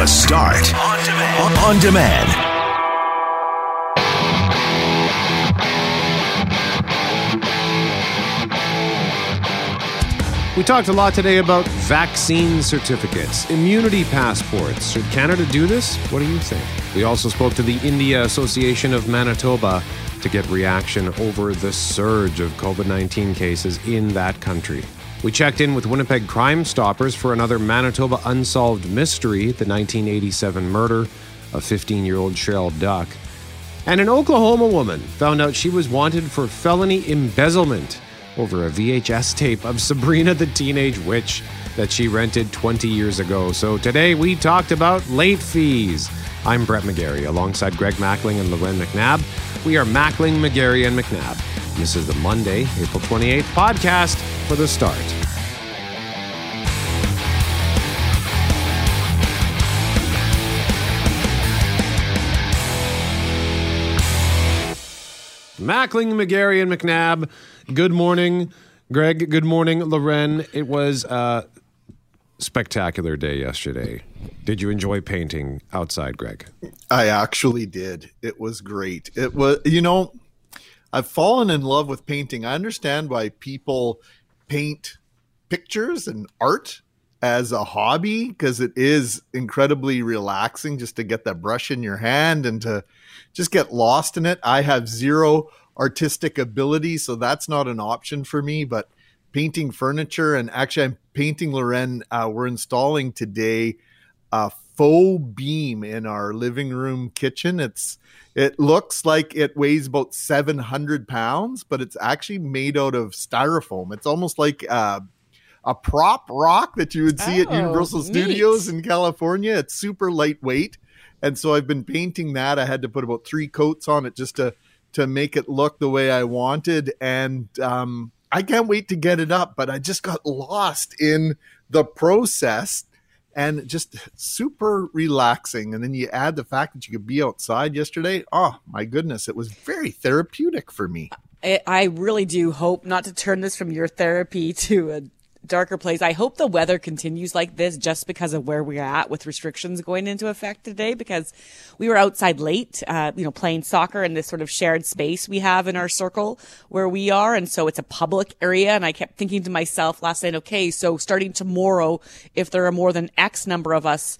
The Start on demand. We talked a lot today about vaccine certificates, immunity passports. Should Canada do this? What do you think? We also spoke to the India Association of Manitoba to get reaction over the surge of COVID-19 cases in that country. We checked in with Winnipeg Crime Stoppers for another Manitoba unsolved mystery, the 1987 murder of 15-year-old Cheryl Duck. And an Oklahoma woman found out she was wanted for felony embezzlement over a VHS tape of Sabrina the Teenage Witch that she rented 20 years ago. So today we talked about late fees. I'm Brett McGarry alongside Greg Mackling and Loren McNabb. We are Mackling, McGarry, and McNabb. This is the Monday, April 28th podcast for The Start. Mackling, McGarry, and McNabb. Good morning, Greg. Good morning, Loren. It was a spectacular day yesterday. Did you enjoy painting outside, Greg? I actually did. It was great. It was, you know, I've fallen in love with painting. I understand why people paint pictures and art as a hobby, because it is incredibly relaxing just to get that brush in your hand and to just get lost in it. I have zero artistic ability, so that's not an option for me, but painting furniture, and actually I'm painting, Loren, we're installing today a faux beam in our living room kitchen. It looks like it weighs about 700 pounds, but it's actually made out of styrofoam. It's almost like a prop rock that you would see at Universal Studios in California. It's super lightweight. And so I've been painting that. I had to put about 3 coats on it just to make it look the way I wanted. And I can't wait to get it up, but I just got lost in the process and just super relaxing. And then you add the fact that you could be outside yesterday. Oh, my goodness. It was very therapeutic for me. I really do hope not to turn this from your therapy to a darker place. I hope the weather continues like this just because of where we're at with restrictions going into effect today, because we were outside late, playing soccer in this sort of shared space we have in our circle where we are. And so it's a public area. And I kept thinking to myself last night, okay, so starting tomorrow, if there are more than X number of us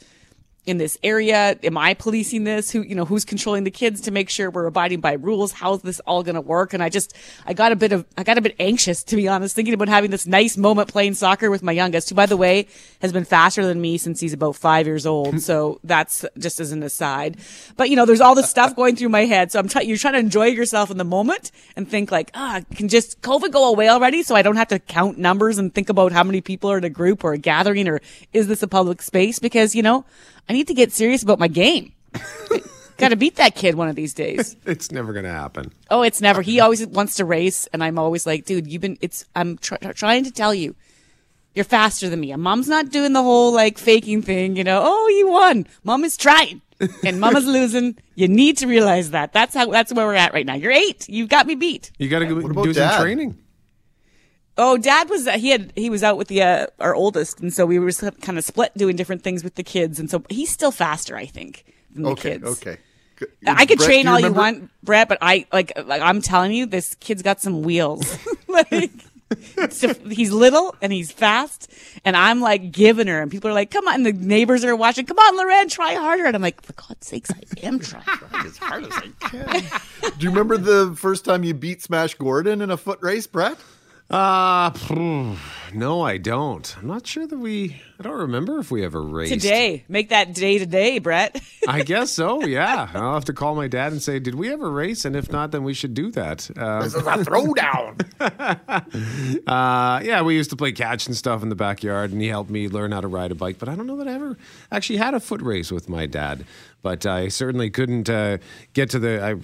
in this area, am I policing this? Who's controlling the kids to make sure we're abiding by rules? How's this all going to work? And I got a bit anxious, to be honest, thinking about having this nice moment playing soccer with my youngest, who, by the way, has been faster than me since he's about 5 years old. So that's just as an aside. But there's all this stuff going through my head. So you're trying to enjoy yourself in the moment and think like, can just COVID go away already? So I don't have to count numbers and think about how many people are in a group or a gathering, or is this a public space? Because I need to get serious about my game. Got to beat that kid one of these days. It's never going to happen. Oh, it's never. He always wants to race, and I'm always like, dude, I'm trying to tell you, you're faster than me. And Mom's not doing the whole faking thing, Oh, you won. Mom is trying, and Mama's losing. You need to realize that. That's where we're at right now. You're 8. You've got me beat. You got to do some training. Oh, Dad was he was out with the our oldest, and so we were kind of split doing different things with the kids, and so he's still faster, I think, than the kids. Okay. I could train all you want, Brett, but I'm telling you, this kid's got some wheels. He's little and he's fast, and I'm giving her, and people are like, "Come on!" And the neighbors are watching. Come on, Loren, try harder. And I'm like, "For God's sakes, I am trying as hard as I can." Do you remember the first time you beat Smash Gordon in a foot race, Brett? No, I don't. I'm not sure that I don't remember if we ever raced. Today. Make that day today, Brett. I guess so, yeah. I'll have to call my dad and say, did we ever race? And if not, then we should do that. This is a throwdown. Yeah, we used to play catch and stuff in the backyard, and he helped me learn how to ride a bike. But I don't know that I ever actually had a foot race with my dad. But I certainly couldn't I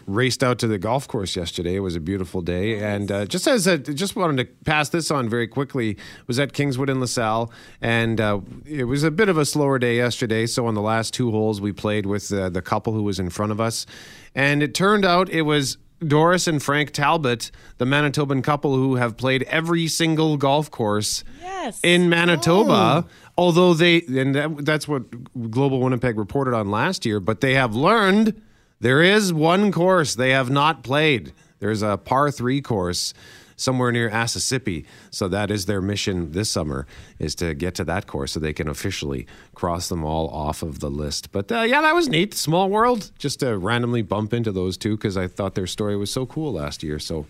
raced out to the golf course yesterday. It was a beautiful day. And just wanted to pass this on very quickly. It was at Kingswood in LaSalle. And it was a bit of a slower day yesterday. So on the last 2 holes, we played with the couple who was in front of us. And it turned out it was Doris and Frank Talbot, the Manitoban couple who have played every single golf course in Manitoba, although that's what Global Winnipeg reported on last year, but they have learned there is one course they have not played. There's a par 3 course somewhere near Assisipi. So that is their mission this summer, is to get to that course so they can officially cross them all off of the list. But yeah, that was neat. Small world, just to randomly bump into those two because I thought their story was so cool last year. So,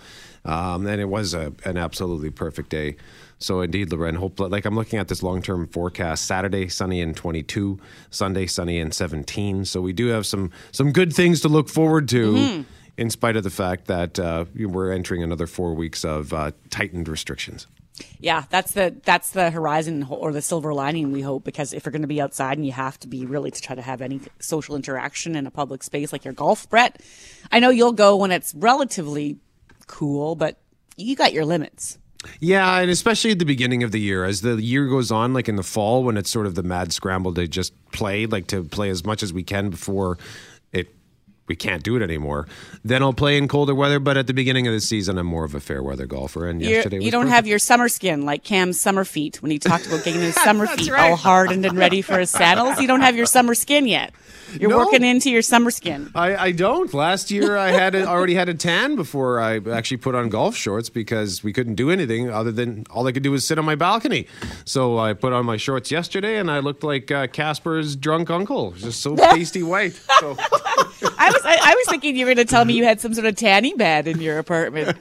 and it was an absolutely perfect day. So indeed, Loren, hopefully, like I'm looking at this long-term forecast, Saturday, sunny and 22, Sunday, sunny and 17. So we do have some good things to look forward to. Mm-hmm. In spite of the fact that we're entering another 4 weeks of tightened restrictions. Yeah, that's the horizon or the silver lining, we hope, because if you're going to be outside and you have to be really to try to have any social interaction in a public space like your golf, Brett, I know you'll go when it's relatively cool, but you got your limits. Yeah, and especially at the beginning of the year. As the year goes on, like in the fall, when it's sort of the mad scramble to just play, like to play as much as we can before we can't do it anymore. Then I'll play in colder weather, but at the beginning of the season, I'm more of a fair weather golfer. And yesterday was perfect. Have your summer skin like Cam's summer feet when he talked about getting his summer feet all hardened and ready for his saddles. You don't have your summer skin yet. You're working into your summer skin. I don't. Last year, I had already had a tan before I actually put on golf shorts because we couldn't do anything other than all I could do was sit on my balcony. So I put on my shorts yesterday, and I looked like Casper's drunk uncle, just so pasty white. So. I was thinking you were going to tell me you had some sort of tanning bed in your apartment.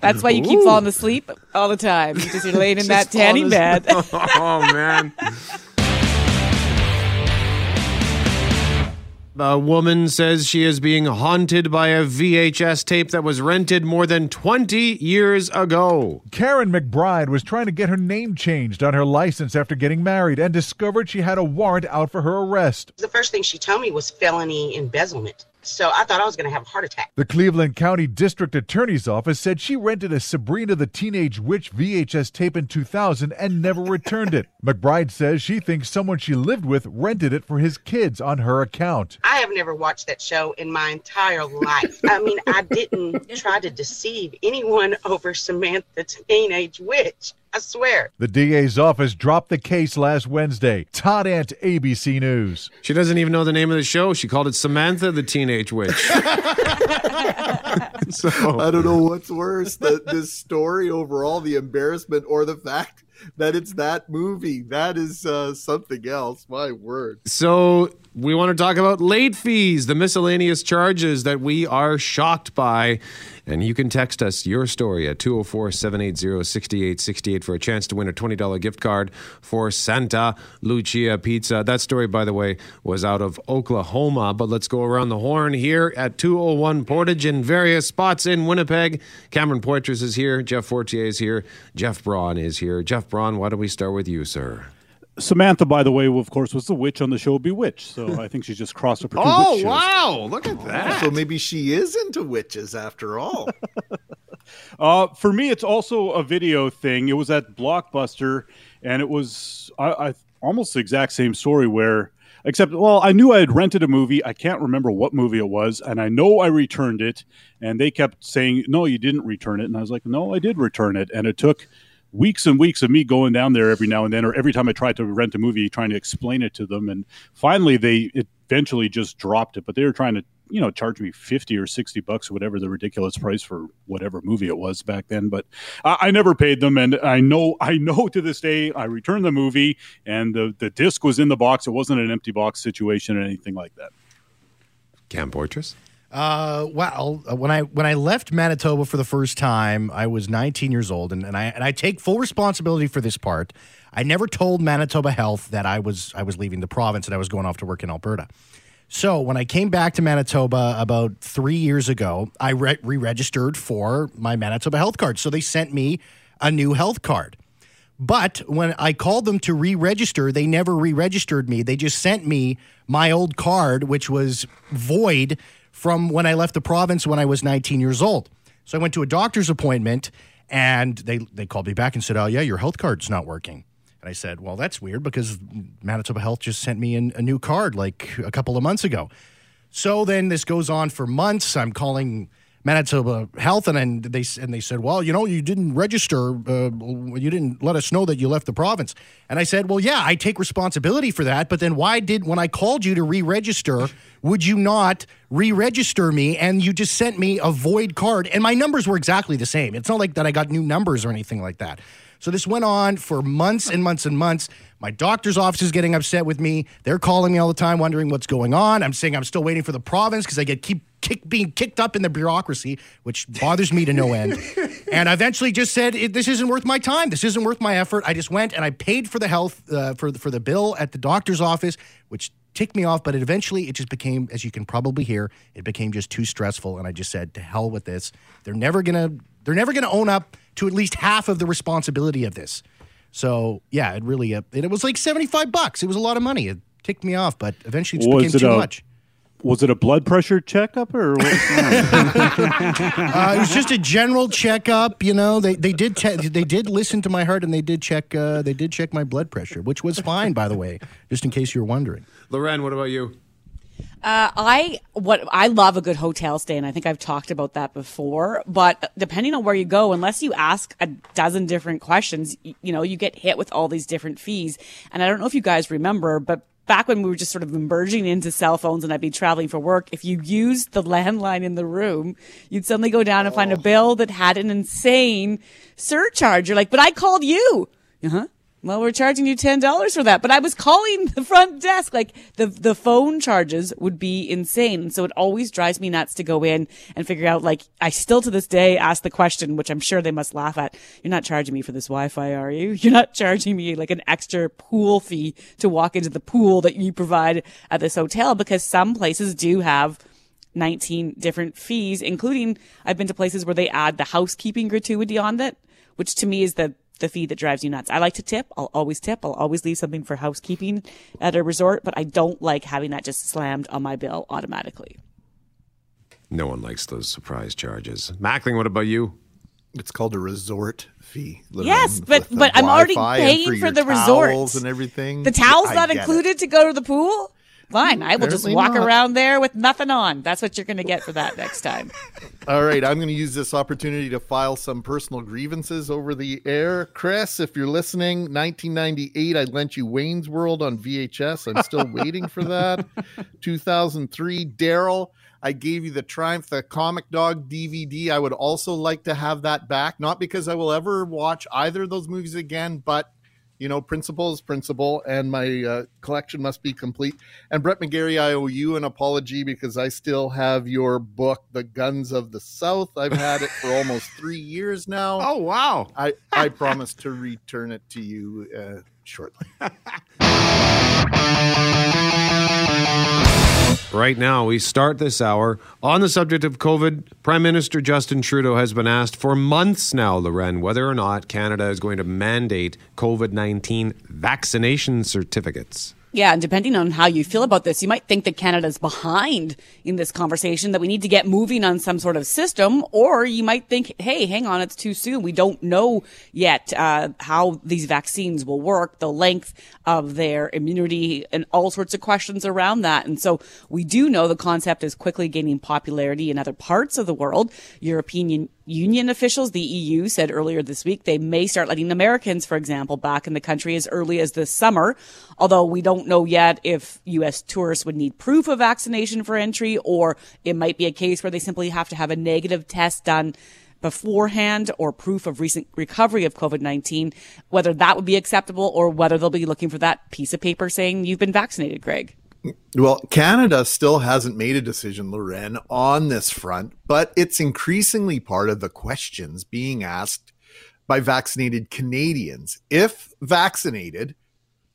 That's why you keep falling asleep all the time. You're laying in that tanning bed. Oh, man. A woman says she is being haunted by a VHS tape that was rented more than 20 years ago. Karen McBride was trying to get her name changed on her license after getting married and discovered she had a warrant out for her arrest. The first thing she told me was felony embezzlement. So I thought I was going to have a heart attack. The Cleveland County District Attorney's Office said she rented a Sabrina the Teenage Witch VHS tape in 2000 and never returned it. McBride says she thinks someone she lived with rented it for his kids on her account. I have never watched that show in my entire life. I mean, I didn't try to deceive anyone over Samantha the Teenage Witch. I swear. The DA's office dropped the case last Wednesday. Todd Ant, ABC News. She doesn't even know the name of the show. She called it Samantha the Teenage Witch. So I don't know what's worse, this story overall, the embarrassment, or the fact that it's that movie. That is something else. My word. So we want to talk about late fees, the miscellaneous charges that we are shocked by. And you can text us your story at 204-780-6868 for a chance to win a $20 gift card for Santa Lucia Pizza. That story, by the way, was out of Oklahoma. But let's go around the horn here at 201 Portage in various spots in Winnipeg. Cameron Poitras is here. Jeff Fortier is here. Jeff Braun is here. Jeff Braun, why don't we start with you, sir? Samantha, by the way, of course, was the witch on the show Bewitched. So I think she just crossed up her two witch shows. Wow. Look at that. So maybe she is into witches after all. For me, it's also a video thing. It was at Blockbuster, and it was almost the exact same story where, except, well, I knew I had rented a movie. I can't remember what movie it was, and I know I returned it, and they kept saying, no, you didn't return it. And I was like, no, I did return it, and it took weeks and weeks of me going down there every now and then, or every time I tried to rent a movie, trying to explain it to them. And finally, they eventually just dropped it. But they were trying to, charge me $50 or $60, whatever the ridiculous price for whatever movie it was back then. But I never paid them. And I know to this day, I returned the movie and the disc was in the box. It wasn't an empty box situation or anything like that. Cam Poitras? Well, when I left Manitoba for the first time, I was 19 years old, and I take full responsibility for this part. I never told Manitoba Health that I was leaving the province and I was going off to work in Alberta. So when I came back to Manitoba about 3 years ago, I re-registered for my Manitoba Health card. So they sent me a new health card. But when I called them to re-register, they never re-registered me. They just sent me my old card, which was void from when I left the province when I was 19 years old. So I went to a doctor's appointment, and they called me back and said, oh, yeah, your health card's not working. And I said, well, that's weird because Manitoba Health just sent me a new card like a couple of months ago. So then this goes on for months. I'm calling Manitoba Health, and they said, well, you know, you didn't register, you didn't let us know that you left the province. And I said, well, yeah, I take responsibility for that, but then why did, when I called you to re-register, would you not re-register me, and you just sent me a void card, and my numbers were exactly the same. It's not like that I got new numbers or anything like that. So this went on for months and months and months. My doctor's office is getting upset with me. They're calling me all the time, wondering what's going on. I'm saying I'm still waiting for the province because I keep being kicked up in the bureaucracy, which bothers me to no end. And I eventually just said, this isn't worth my time. This isn't worth my effort. I just went and I paid for the health, for the bill at the doctor's office, which ticked me off. But eventually it just became, as you can probably hear, it became just too stressful. And I just said, to hell with this. They're never going to own up to at least half of the responsibility of this. So, yeah, it really, it was like $75. It was a lot of money. It ticked me off, but eventually it became too much. Was it a blood pressure checkup or what? It was just a general checkup. You know, they did listen to my heart, and they did check my blood pressure, which was fine, by the way, just in case you were wondering. Loren, what about you? I love a good hotel stay, and I think I've talked about that before, but depending on where you go, unless you ask a dozen different questions, you know, you get hit with all these different fees. And I don't know if you guys remember, but back when we were just sort of emerging into cell phones and I'd be traveling for work, if you used the landline in the room, you'd suddenly go down and find a bill that had an insane surcharge. You're like, but I called you. Uh-huh. Well, we're charging you $10 for that. But I was calling the front desk. Like, the phone charges would be insane. So it always drives me nuts to go in and figure out, like, I still to this day ask the question, which I'm sure they must laugh at. You're not charging me for this Wi-Fi, are you? You're not charging me, like, an extra pool fee to walk into the pool that you provide at this hotel? Because some places do have 19 different fees, including I've been to places where they add the housekeeping gratuity on it, which to me is the fee that drives you nuts. I like to tip. I'll always tip. I'll always leave something for housekeeping at a resort, but I don't like having that just slammed on my bill automatically. No one likes those surprise charges. Mackling, what about you? It's called a resort fee. Yes, but I'm already paying for the resort and everything. The towel's not included to go to the pool? Fine, I will just walk around there with nothing on. That's what you're going to get for that next time. All right, I'm going to use this opportunity to file some personal grievances over the air. Chris, if you're listening, 1998, I lent you Wayne's World on VHS. I'm still waiting for that. 2003, Daryl, I gave you the Triumph, the Comic Dog DVD. I would also like to have that back, not because I will ever watch either of those movies again, but you know, principle is principle, and my collection must be complete. And Brett McGarry, I owe you an apology because I still have your book, The Guns of the South. I've had it for almost 3 years now. Oh, wow. I promise to return it to you shortly. Right now, we start this hour on the subject of COVID. Prime Minister Justin Trudeau has been asked for months now, Loren, whether or not Canada is going to mandate COVID-19 vaccination certificates. Yeah, and depending on how you feel about this, you might think that Canada's behind in this conversation, that we need to get moving on some sort of system, or you might think, hey, hang on, it's too soon. We don't know yet how these vaccines will work, the length of their immunity, and all sorts of questions around that. And so we do know the concept is quickly gaining popularity in other parts of the world. European Union officials, the EU, said earlier this week they may start letting Americans, for example, back in the country as early as this summer, although we don't know yet if U.S. tourists would need proof of vaccination for entry, or it might be a case where they simply have to have a negative test done beforehand or proof of recent recovery of COVID-19, whether that would be acceptable or whether they'll be looking for that piece of paper saying you've been vaccinated, Greg. Well, Canada still hasn't made a decision, Loren, on this front, but it's increasingly part of the questions being asked by vaccinated Canadians. If vaccinated,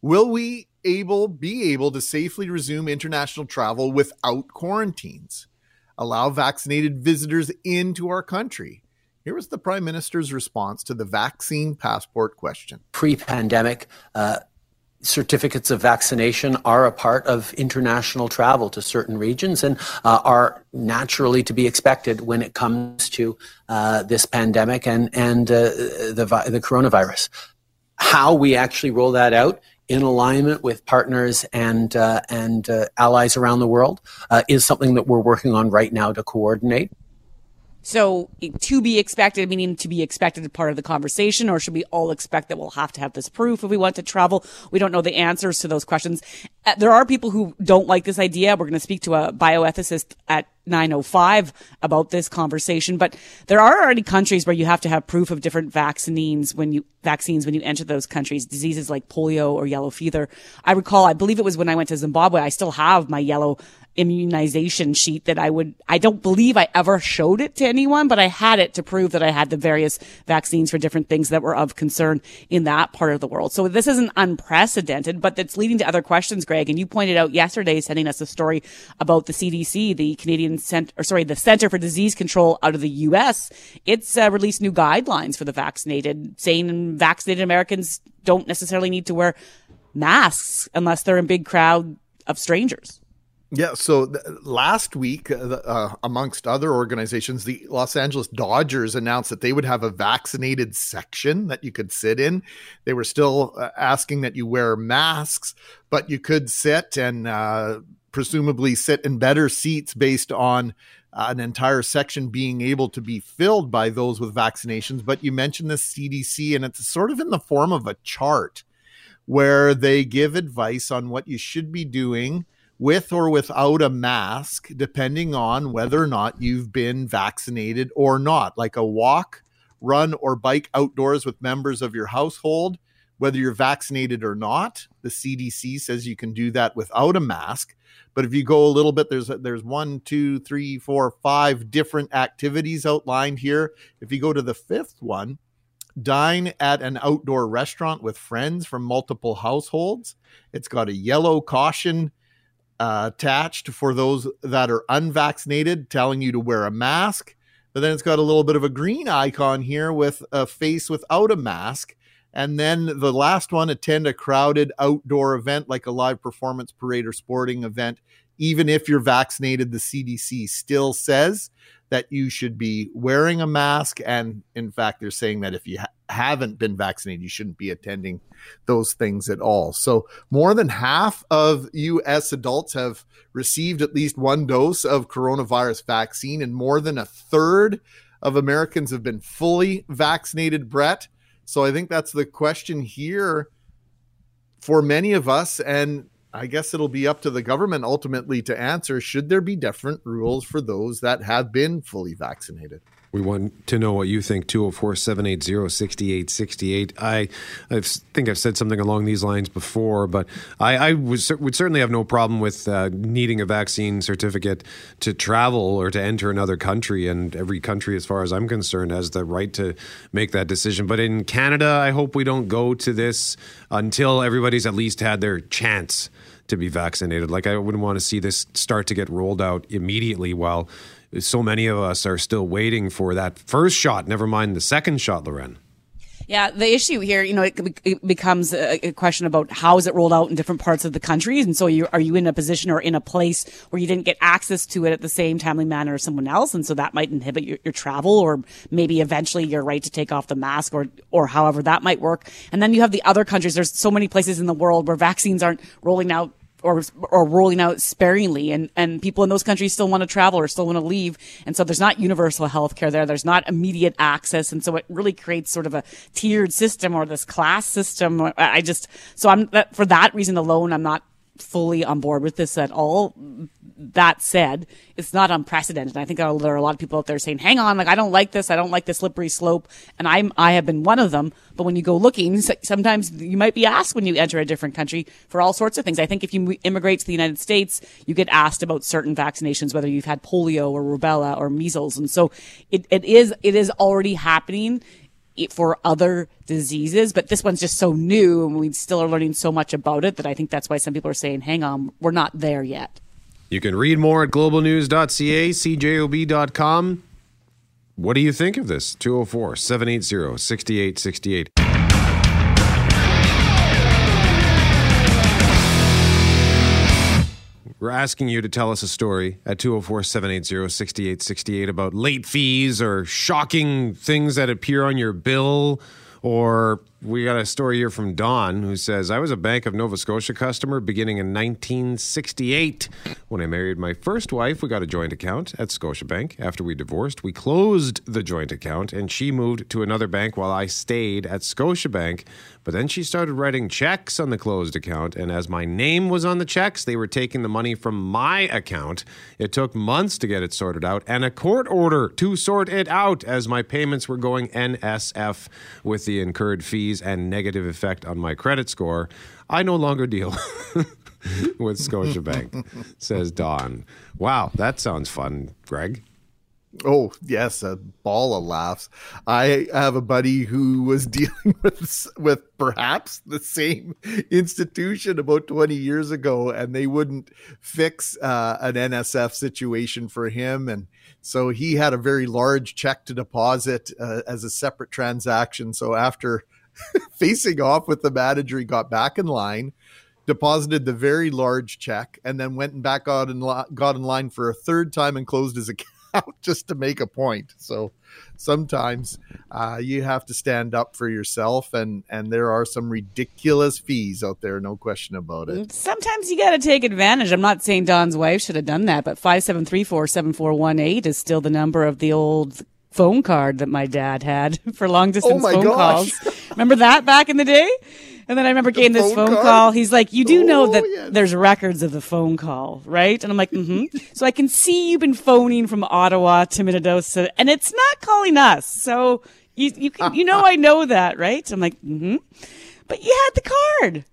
will we be able to safely resume international travel without quarantines? Allow vaccinated visitors into our country? Here was the Prime Minister's response to the vaccine passport question. Pre-pandemic, certificates of vaccination are a part of international travel to certain regions and are naturally to be expected when it comes to this pandemic and the coronavirus. How we actually roll that out in alignment with partners and allies around the world is something that we're working on right now to coordinate. So to be expected, meaning to be expected part of the conversation, or should we all expect that we'll have to have this proof if we want to travel? We don't know the answers to those questions. There are people who don't like this idea. We're going to speak to a bioethicist at 9:05 about this conversation, but there are already countries where you have to have proof of different vaccines when you enter those countries, diseases like polio or yellow fever. I recall, I believe it was when I went to Zimbabwe, I still have my yellow immunization sheet that I don't believe I ever showed it to anyone, but I had it to prove that I had the various vaccines for different things that were of concern in that part of the world. So this isn't unprecedented, but it's leading to other questions, Greg. And you pointed out yesterday, sending us a story about the CDC, the Center for Disease Control out of the U.S. It's released new guidelines for the vaccinated, saying vaccinated Americans don't necessarily need to wear masks unless they're in big crowd of strangers. Yeah, so last week, amongst other organizations, the Los Angeles Dodgers announced that they would have a vaccinated section that you could sit in. They were still asking that you wear masks, but you could sit and presumably sit in better seats based on an entire section being able to be filled by those with vaccinations. But you mentioned the CDC, and it's sort of in the form of a chart where they give advice on what you should be doing with or without a mask, depending on whether or not you've been vaccinated or not, like a walk, run, or bike outdoors with members of your household, whether you're vaccinated or not. The CDC says you can do that without a mask. But if you go a little bit, there's 1, 2, 3, 4, 5 different activities outlined here. If you go to the fifth one, dine at an outdoor restaurant with friends from multiple households. It's got a yellow caution attached for those that are unvaccinated, telling you to wear a mask. But then it's got a little bit of a green icon here with a face without a mask. And then the last one, attend a crowded outdoor event like a live performance, parade, or sporting event. Even if you're vaccinated, the CDC still says that you should be wearing a mask. And in fact, they're saying that if you haven't been vaccinated, you shouldn't be attending those things at all. So more than half of U.S. adults have received at least one dose of coronavirus vaccine, and more than a third of Americans have been fully vaccinated, Brett. So I think that's the question here for many of us, and I guess it'll be up to the government ultimately to answer, should there be different rules for those that have been fully vaccinated? We want to know what you think, 204-780-6868. I think I've said something along these lines before, but I would certainly have no problem with needing a vaccine certificate to travel or to enter another country, and every country, as far as I'm concerned, has the right to make that decision. But in Canada, I hope we don't go to this until everybody's at least had their chance to be vaccinated. Like, I wouldn't want to see this start to get rolled out immediately while so many of us are still waiting for that first shot, never mind the second shot, Loren. Yeah, the issue here, you know, it becomes a question about how is it rolled out in different parts of the countries. And so are you in a position or in a place where you didn't get access to it at the same timely manner as someone else? And so that might inhibit your travel, or maybe eventually your right to take off the mask, or however that might work. And then you have the other countries. There's so many places in the world where vaccines aren't rolling out, or rolling out sparingly, and people in those countries still want to travel or still want to leave. And so there's not universal health care there. There's not immediate access. And so it really creates sort of a tiered system, or this class system. For that reason alone, I'm not fully on board with this at all. That said, it's not unprecedented. I think there are a lot of people out there saying, hang on, like, I don't like this. I don't like the slippery slope. And I have been one of them. But when you go looking, sometimes you might be asked when you enter a different country for all sorts of things. I think if you immigrate to the United States, you get asked about certain vaccinations, whether you've had polio or rubella or measles. And so it is already happening for other diseases, but this one's just so new, and we still are learning so much about it that I think that's why some people are saying, hang on, we're not there yet. You can read more at globalnews.ca, cjob.com. What do you think of this? 204-780-6868. We're asking you to tell us a story at 204-780-6868 about late fees or shocking things that appear on your bill, or we got a story here from Don, who says, I was a Bank of Nova Scotia customer beginning in 1968. When I married my first wife, we got a joint account at Scotiabank. After we divorced, we closed the joint account, and she moved to another bank while I stayed at Scotiabank. But then she started writing checks on the closed account, and as my name was on the checks, they were taking the money from my account. It took months to get it sorted out, and a court order to sort it out, as my payments were going NSF with the incurred fees and negative effect on my credit score. I no longer deal with Scotiabank, says Don. Wow, that sounds fun, Greg. Oh, yes, a ball of laughs. I have a buddy who was dealing with perhaps the same institution about 20 years ago, and they wouldn't fix an NSF situation for him. And so he had a very large check to deposit as a separate transaction. So after facing off with the manager, he got back in line, deposited the very large check, and then went back out and got in line for a third time and closed his account. Just to make a point. So sometimes you have to stand up for yourself, and there are some ridiculous fees out there, no question about it. Sometimes you got to take advantage. I'm not saying Don's wife should have done that, but 573-474-18 is still the number of the old phone card that my dad had for long distance phone calls. Remember that back in the day? And then I remember getting this phone call. He's like, you do know that there's records of the phone call, right? And I'm like, mm-hmm. So I can see you've been phoning from Ottawa to Minnedosa, and it's not calling us. So you can, I know that, right? I'm like, mm-hmm. But you had the card.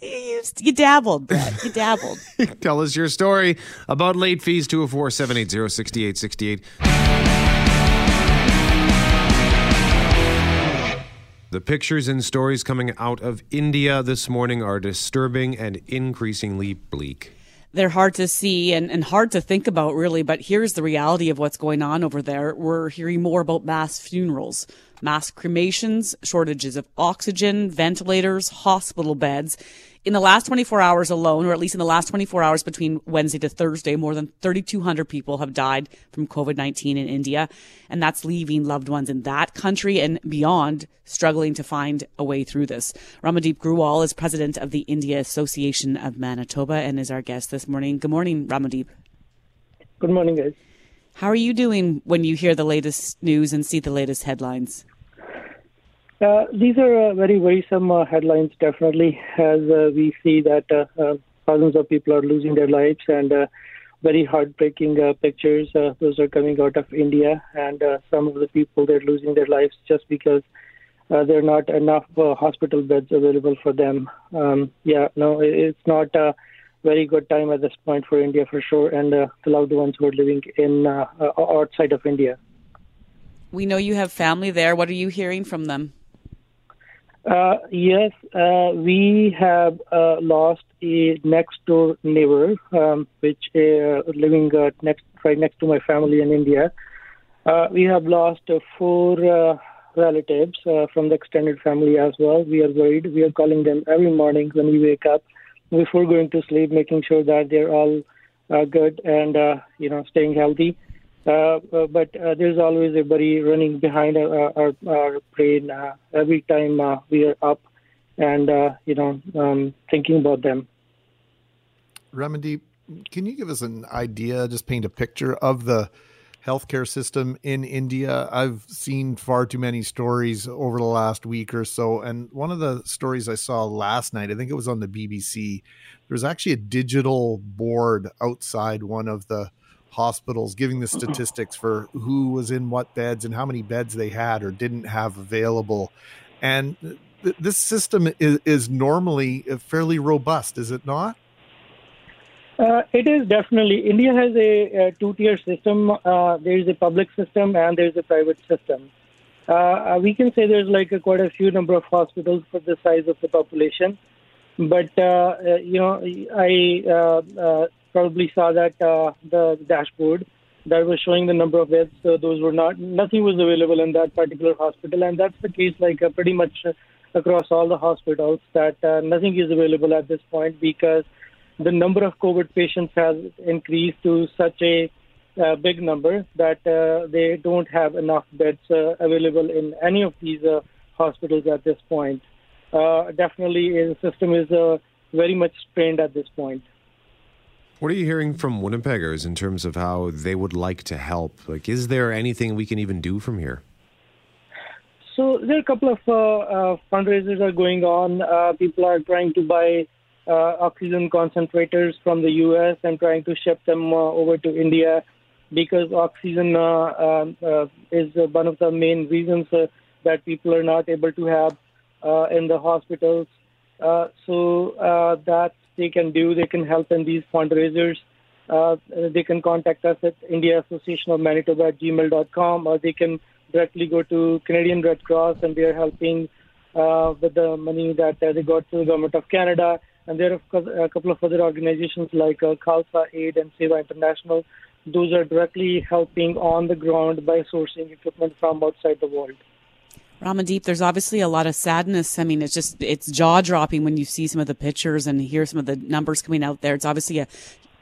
You dabbled, Brett. You dabbled. Tell us your story about late fees, 204-780-6868. The pictures and stories coming out of India this morning are disturbing and increasingly bleak. They're hard to see and hard to think about, really, but here's the reality of what's going on over there. We're hearing more about mass funerals, mass cremations, shortages of oxygen, ventilators, hospital beds. In the last 24 hours alone, or at least in the last 24 hours between Wednesday to Thursday, more than 3,200 people have died from COVID-19 in India. And that's leaving loved ones in that country and beyond struggling to find a way through this. Ramandeep Grewal is president of the India Association of Manitoba and is our guest this morning. Good morning, Ramandeep. Good morning, guys. How are you doing when you hear the latest news and see the latest headlines? These are very worrisome headlines, definitely, as we see that thousands of people are losing their lives, and very heartbreaking pictures. Those are coming out of India, and some of the people, they're losing their lives just because there are not enough hospital beds available for them. It's not a very good time at this point for India, for sure, and the loved ones who are living in outside of India. We know you have family there. What are you hearing from them? Yes, we have lost a next-door neighbor, which living right next to my family in India. We have lost four relatives from the extended family as well. We are worried. We are calling them every morning when we wake up, before going to sleep, making sure that they're all good and staying healthy. But there's always a buddy running behind our brain every time we are up and, thinking about them. Ramandeep, can you give us an idea, just paint a picture of the healthcare system in India? I've seen far too many stories over the last week or so. And one of the stories I saw last night, I think it was on the BBC, there was actually a digital board outside one of the hospitals giving the statistics for who was in what beds and how many beds they had or didn't have available. And this system is normally fairly robust, is it not? It is definitely. India has a two-tier system. There is a public system and there is a private system. We can say there's quite a few number of hospitals for the size of the population. But, I probably saw that the dashboard that was showing the number of beds. So those were nothing was available in that particular hospital. And that's the case pretty much across all the hospitals that nothing is available at this point because the number of COVID patients has increased to such a big number that they don't have enough beds available in any of these hospitals at this point. definitely the system is very much strained at this point. What are you hearing from Winnipeggers in terms of how they would like to help? Like, is there anything we can even do from here? So there are a couple of fundraisers are going on. People are trying to buy oxygen concentrators from the U.S. and trying to ship them over to India because oxygen is one of the main reasons that people are not able to have in the hospitals. So that they can do, they can help in these fundraisers. They can contact us at India Association of Manitoba at gmail.com, or they can directly go to Canadian Red Cross, and they are helping with the money that they got through the Government of Canada. And there are a couple of other organizations like Khalsa Aid and Seva International. Those are directly helping on the ground by sourcing equipment from outside the world. Ramandeep, there's obviously a lot of sadness. I mean, it's just, it's jaw-dropping when you see some of the pictures and hear some of the numbers coming out there. It's obviously a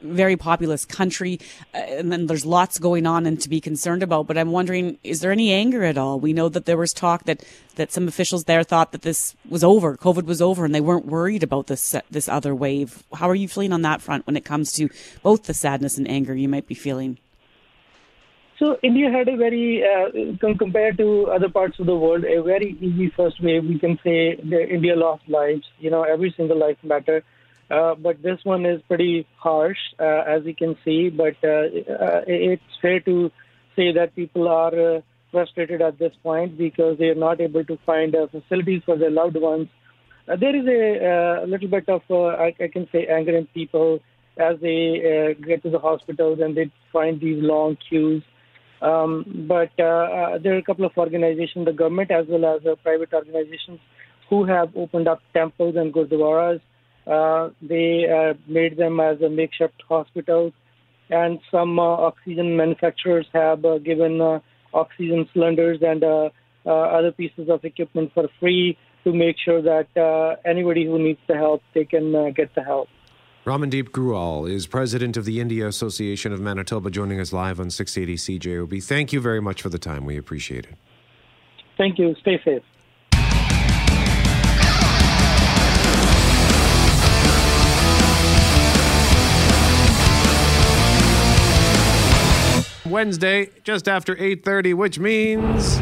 very populous country, and then there's lots going on and to be concerned about. But I'm wondering, is there any anger at all? We know that there was talk that some officials there thought that this was over, COVID was over, and they weren't worried about this other wave. How are you feeling on that front when it comes to both the sadness and anger you might be feeling? So India had a very, compared to other parts of the world, a very easy first wave. We can say that India lost lives, every single life mattered. But this one is pretty harsh, as you can see. But it's fair to say that people are frustrated at this point because they are not able to find facilities for their loved ones. There is a little bit of, I can say, anger in people as they get to the hospitals and they find these long queues. But there are a couple of organizations, the government as well as private organizations, who have opened up temples and gurdwaras. They made them as a makeshift hospitals. And some oxygen manufacturers have given oxygen cylinders and other pieces of equipment for free to make sure that anybody who needs the help, they can get the help. Ramandeep Grewal is president of the India Association of Manitoba, joining us live on 680 CJOB. Thank you very much for the time. We appreciate it. Thank you. Stay safe. Wednesday, just after 8:30, which means...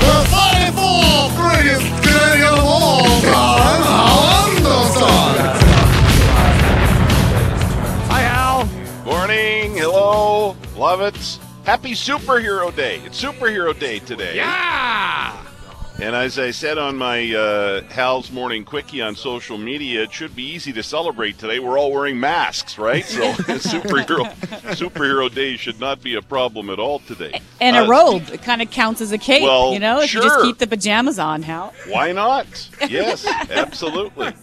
the 44th greatest Canadian of all time, Hal Anderson. Hi, Hal. Morning. Hello. Love it. Happy Superhero Day. It's Superhero Day today. Yeah! And as I said on my Hal's Morning Quickie on social media, it should be easy to celebrate today. We're all wearing masks, right? So Superhero Day should not be a problem at all today. And a robe. It kind of counts as a cape, well, sure. You just keep the pajamas on, Hal. Why not? Yes, absolutely.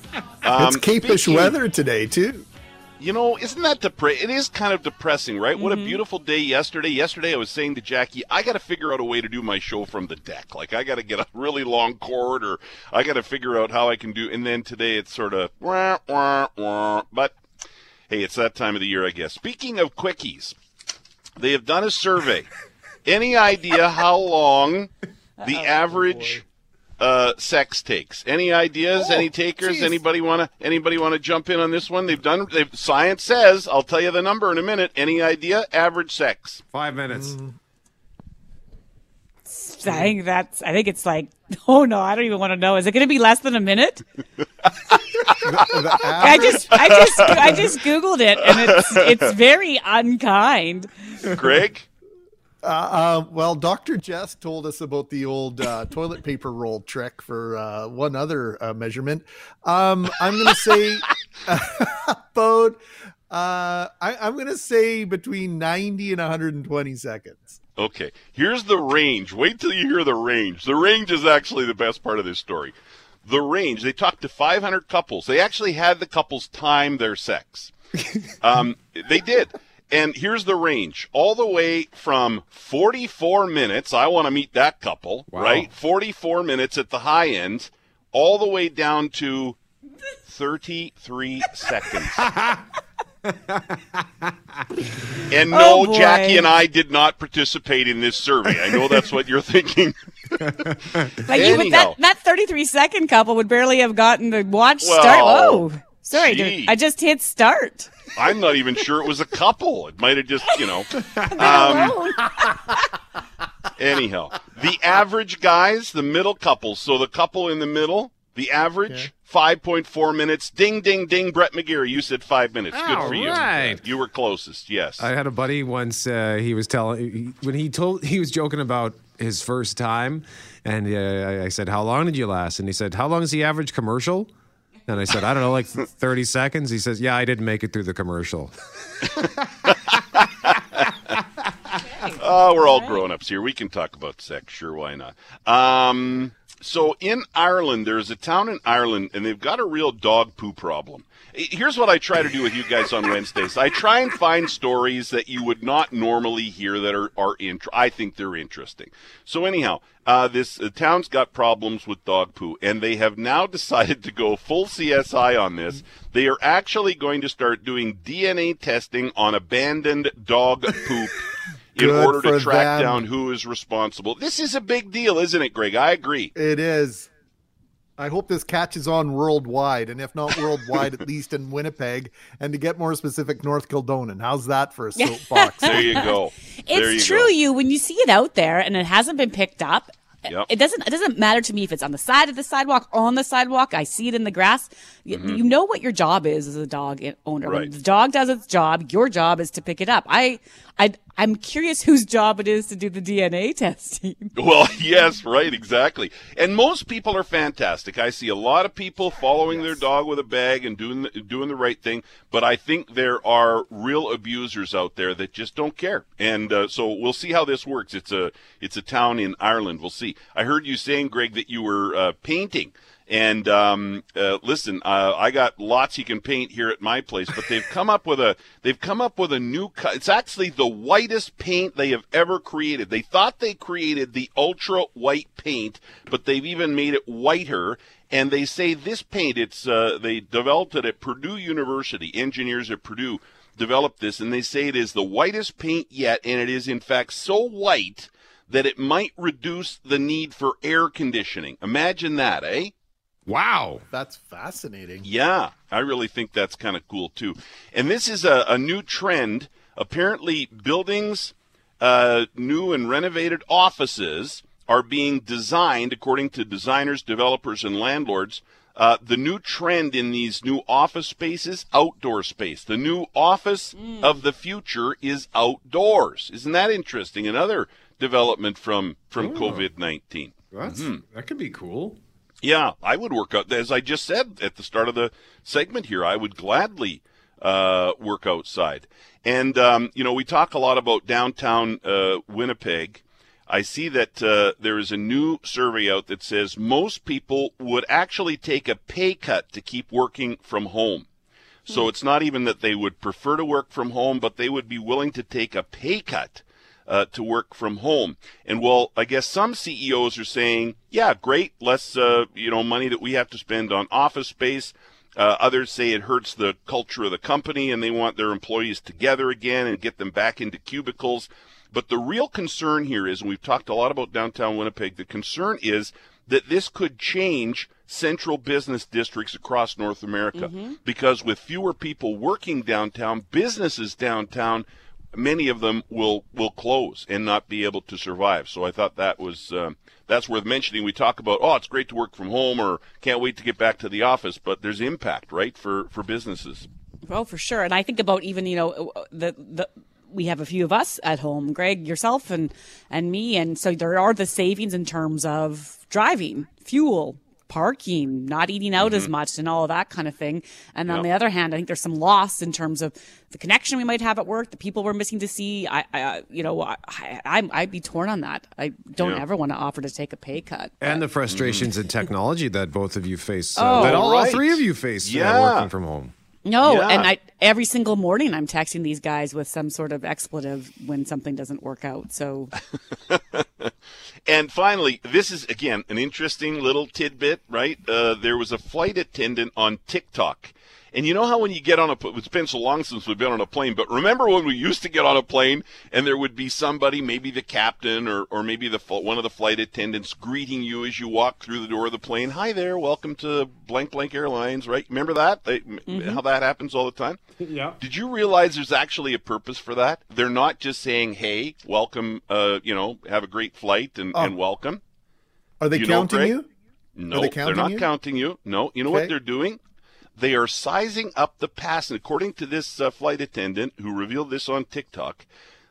It's cape-ish weather today, too. Isn't that depressing? It is kind of depressing, right? Mm-hmm. What a beautiful day yesterday. Yesterday I was saying to Jackie, I got to figure out a way to do my show from the deck. Like, I got to get a really long cord, or I got to figure out how I can do. And then today it's sort of, wah, wah, wah. But, hey, it's that time of the year, I guess. Speaking of quickies, they have done a survey. Any idea how long the average... sex takes? Any ideas? Any takers? Geez. Anybody wanna jump in on this one? Science says, I'll tell you the number in a minute. Any idea? Average sex. 5 minutes. I think it's like, I don't even want to know. Is it going to be less than a minute? I just Googled it, and it's very unkind. Greg? Dr. Jess told us about the old toilet paper roll trick for one other measurement. I'm going to say about I'm going to say between 90 and 120 seconds. Okay, here's the range. Wait till you hear the range. The range is actually the best part of this story. The range. They talked to 500 couples. They actually had the couples time their sex. They did. And here's the range, all the way from 44 minutes, I want to meet that couple, wow, right? 44 minutes at the high end, all the way down to 33 seconds. And no, Jackie and I did not participate in this survey. I know that's what you're thinking. Like you would, that 33-second couple would barely have gotten the watch start. Oh, sorry, dude, I just hit start. I'm not even sure it was a couple. It might have just, you know. Anyhow, the average guys, the middle couples, so the couple in the middle, the average, 5.4 minutes. Ding, ding, ding. Brett McGeary, you said 5 minutes. Good for you. Right. You were closest, yes. I had a buddy once, he was telling, when he told, he was joking about his first time, and I said, how long did you last? And he said, how long is the average commercial? And I said, I don't know, like 30 seconds? He says, yeah, I didn't make it through the commercial. Oh, we're all grown-ups here. We can talk about sex. Sure, why not? So in Ireland, there's a town in Ireland, and they've got a real dog poo problem. Here's what I try to do with you guys on Wednesdays. I try and find stories that you would not normally hear that I think they're interesting. So anyhow, this town's got problems with dog poo, and they have now decided to go full CSI on this. They are actually going to start doing DNA testing on abandoned dog poop. In order to track down who is responsible. This is a big deal, isn't it, Greg? I agree. It is. I hope this catches on worldwide, and if not worldwide, at least in Winnipeg, and to get more specific, North Kildonan. How's that for a soapbox? There you go. It's true. You when you see it out there and it hasn't been picked up, it doesn't matter to me if it's on the side of the sidewalk, on the sidewalk. I see it in the grass. You know what your job is as a dog owner. Right. When the dog does its job, your job is to pick it up. I'm curious whose job it is to do the DNA testing. Well, yes, right, exactly. And most people are fantastic. I see a lot of people following their dog with a bag and doing the right thing, but I think there are real abusers out there that just don't care. And so we'll see how this works. It's a town in Ireland. We'll see. I heard you saying, Greg, that you were painting. And listen, I got lots you can paint here at my place, but they've come up with a new cut. It's actually the whitest paint they have ever created. They thought they created the ultra white paint, but they've even made it whiter. And they say this paint, they developed it at Purdue University. Engineers at Purdue developed this, and they say it is the whitest paint yet, and it is in fact so white that it might reduce the need for air conditioning. Imagine that, eh? Wow. That's fascinating. Yeah, I really think that's kind of cool, too. And this is a new trend. Apparently, buildings, new and renovated offices are being designed, according to designers, developers, and landlords. The new trend in these new office spaces, outdoor space. The new office of the future is outdoors. Isn't that interesting? Another development from COVID-19. That could be cool. Yeah, I would work out, as I just said at the start of the segment here, I would gladly work outside. And, we talk a lot about downtown Winnipeg. I see that there is a new survey out that says most people would actually take a pay cut to keep working from home. So it's not even that they would prefer to work from home, but they would be willing to take a pay cut to work from home. And well, I guess some CEOs are saying, yeah, great, less money that we have to spend on office space. Others say it hurts the culture of the company and they want their employees together again and get them back into cubicles. But the real concern here is, and we've talked a lot about downtown Winnipeg, the concern is that this could change central business districts across North America. Because with fewer people working downtown, businesses downtown, many of them will close and not be able to survive. So I thought that was that's worth mentioning. We talk about, it's great to work from home or can't wait to get back to the office, but there's impact, right, for businesses. Well, for sure. And I think about even, we have a few of us at home, Greg, yourself and me. And so there are the savings in terms of driving, fuel, parking, not eating out as much and all of that kind of thing. And on the other hand, I think there's some loss in terms of the connection we might have at work, the people we're missing to see. I'd be torn on that. I don't ever want to offer to take a pay cut. But. And the frustrations in technology that both of you face, all three of you face working from home. No, and every single morning I'm texting these guys with some sort of expletive when something doesn't work out. So, and finally, this is, again, an interesting little tidbit, right? There was a flight attendant on TikTok, And you know how when you get on a plane, it's been so long since we've been on a plane, but remember when we used to get on a plane and there would be somebody, maybe the captain or maybe one of the flight attendants greeting you as you walk through the door of the plane. Hi there, welcome to blank blank airlines, right? Remember that? How that happens all the time? Yeah. Did you realize there's actually a purpose for that? They're not just saying, hey, welcome, have a great flight and welcome. Are they counting you? No, they're not counting you. No, you know what they're doing? They are sizing up the passenger. According to this flight attendant who revealed this on TikTok,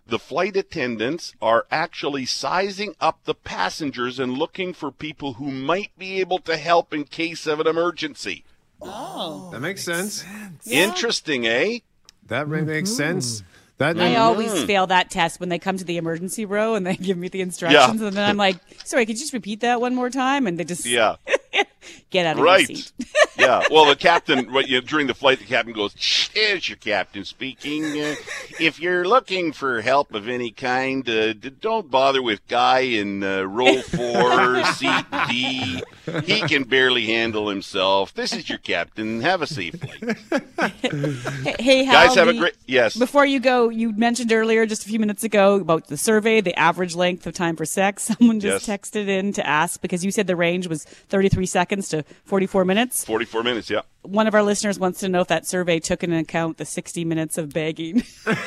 the flight attendants are actually sizing up the passengers and looking for people who might be able to help in case of an emergency. Oh. That makes sense. Yeah. Interesting, eh? That really makes sense. I always fail that test when they come to the emergency row and they give me the instructions. Yeah. And then I'm like, sorry, could you just repeat that one more time? And they just get out of your seat. Yeah. Well, the captain, during the flight, the captain goes, "Is your captain speaking? If you're looking for help of any kind, don't bother with guy in row 4, seat D. He can barely handle himself. This is your captain. Have a safe flight." Hey, Hal, guys, have a great yes. Before you go, you mentioned earlier just a few minutes ago about the survey, the average length of time for sex. Someone just texted in to ask because you said the range was 33 seconds to 44 minutes. 44 minutes, yeah. One of our listeners wants to know if that survey took into account the 60 minutes of begging. Have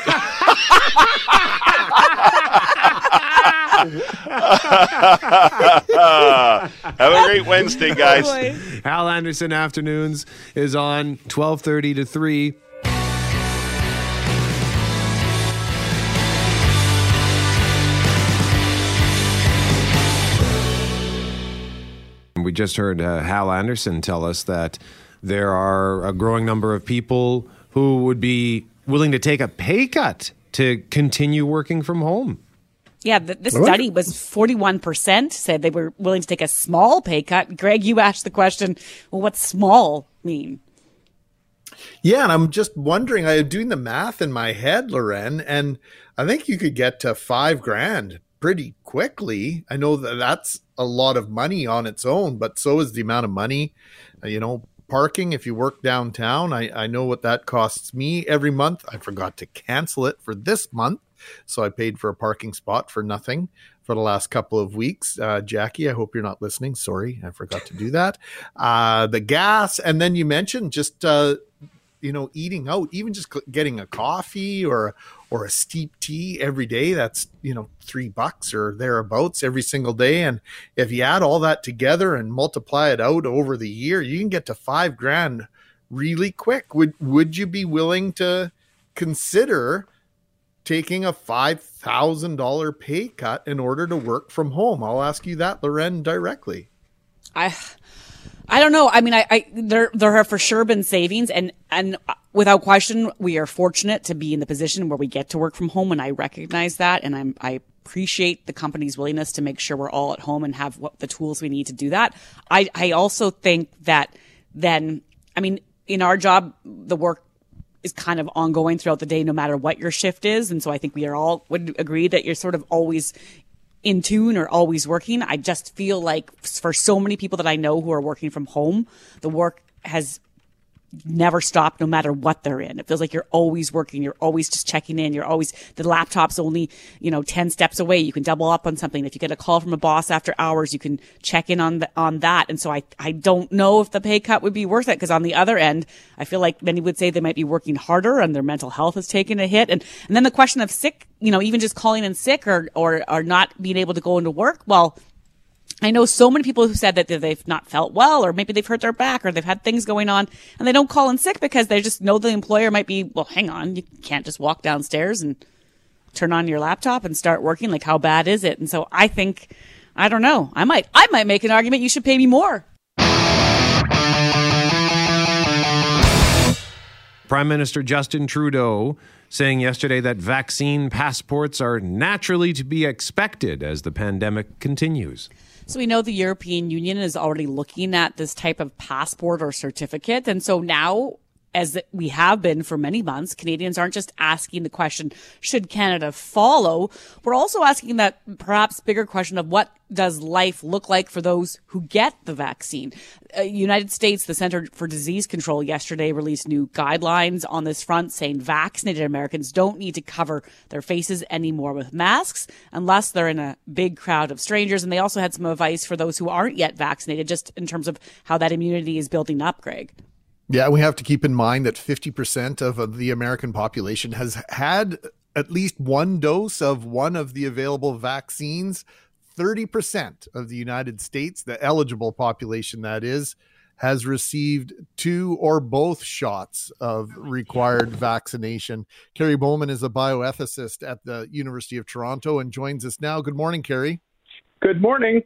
a great Wednesday, guys. Oh, Hal Anderson Afternoons is on 12:30 to 3. We just heard Hal Anderson tell us that there are a growing number of people who would be willing to take a pay cut to continue working from home. Yeah, this study was 41% said they were willing to take a small pay cut. Greg, you asked the question, well, what's small mean? Yeah, and I'm just wondering, I'm doing the math in my head, Loren, and I think you could get to $5,000 pretty quickly. I know that's a lot of money on its own, but so is the amount of money, parking. If you work downtown, I know what that costs me every month. I forgot to cancel it for this month, so I paid for a parking spot for nothing for the last couple of weeks. Jackie, I hope you're not listening. Sorry, I forgot to do that. The gas, and then you mentioned just eating out, even just getting a coffee or a steep tea every day. That's, $3 or thereabouts every single day. And if you add all that together and multiply it out over the year, you can get to $5,000 really quick. Would you be willing to consider taking a $5,000 pay cut in order to work from home? I'll ask you that, Loren, directly. I don't know. I mean, there have for sure been savings, and without question, we are fortunate to be in the position where we get to work from home, and I recognize that, and I appreciate the company's willingness to make sure we're all at home and have the tools we need to do that. I also think that in our job, the work is kind of ongoing throughout the day, no matter what your shift is, and so I think we would agree that you're sort of always in tune or always working. I just feel like for so many people that I know who are working from home, the work has never stopped no matter what they're in. It feels like you're always working. You're always just checking in. You're always, the laptop's only, 10 steps away. You can double up on something. If you get a call from a boss after hours, you can check in on that. And so I don't know if the pay cut would be worth it. Cause on the other end, I feel like many would say they might be working harder and their mental health has taken a hit. And then the question of sick, even just calling in sick or not being able to go into work. Well, I know so many people who said that they've not felt well, or maybe they've hurt their back, or they've had things going on, and they don't call in sick because they just know the employer might be, well, hang on, you can't just walk downstairs and turn on your laptop and start working. Like, how bad is it? And so I think, I don't know, I might make an argument you should pay me more. Prime Minister Justin Trudeau saying yesterday that vaccine passports are naturally to be expected as the pandemic continues. So we know the European Union is already looking at this type of passport or certificate. And so now as we have been for many months, Canadians aren't just asking the question, should Canada follow? We're also asking that perhaps bigger question of what does life look like for those who get the vaccine? United States, the Center for Disease Control yesterday released new guidelines on this front saying vaccinated Americans don't need to cover their faces anymore with masks unless they're in a big crowd of strangers. And they also had some advice for those who aren't yet vaccinated, just in terms of how that immunity is building up, Greg. Yeah, we have to keep in mind that 50% of the American population has had at least one dose of one of the available vaccines. 30% of the United States, the eligible population that is, has received two or both shots of required vaccination. Kerry Bowman is a bioethicist at the University of Toronto and joins us now. Good morning, Kerry. Good morning.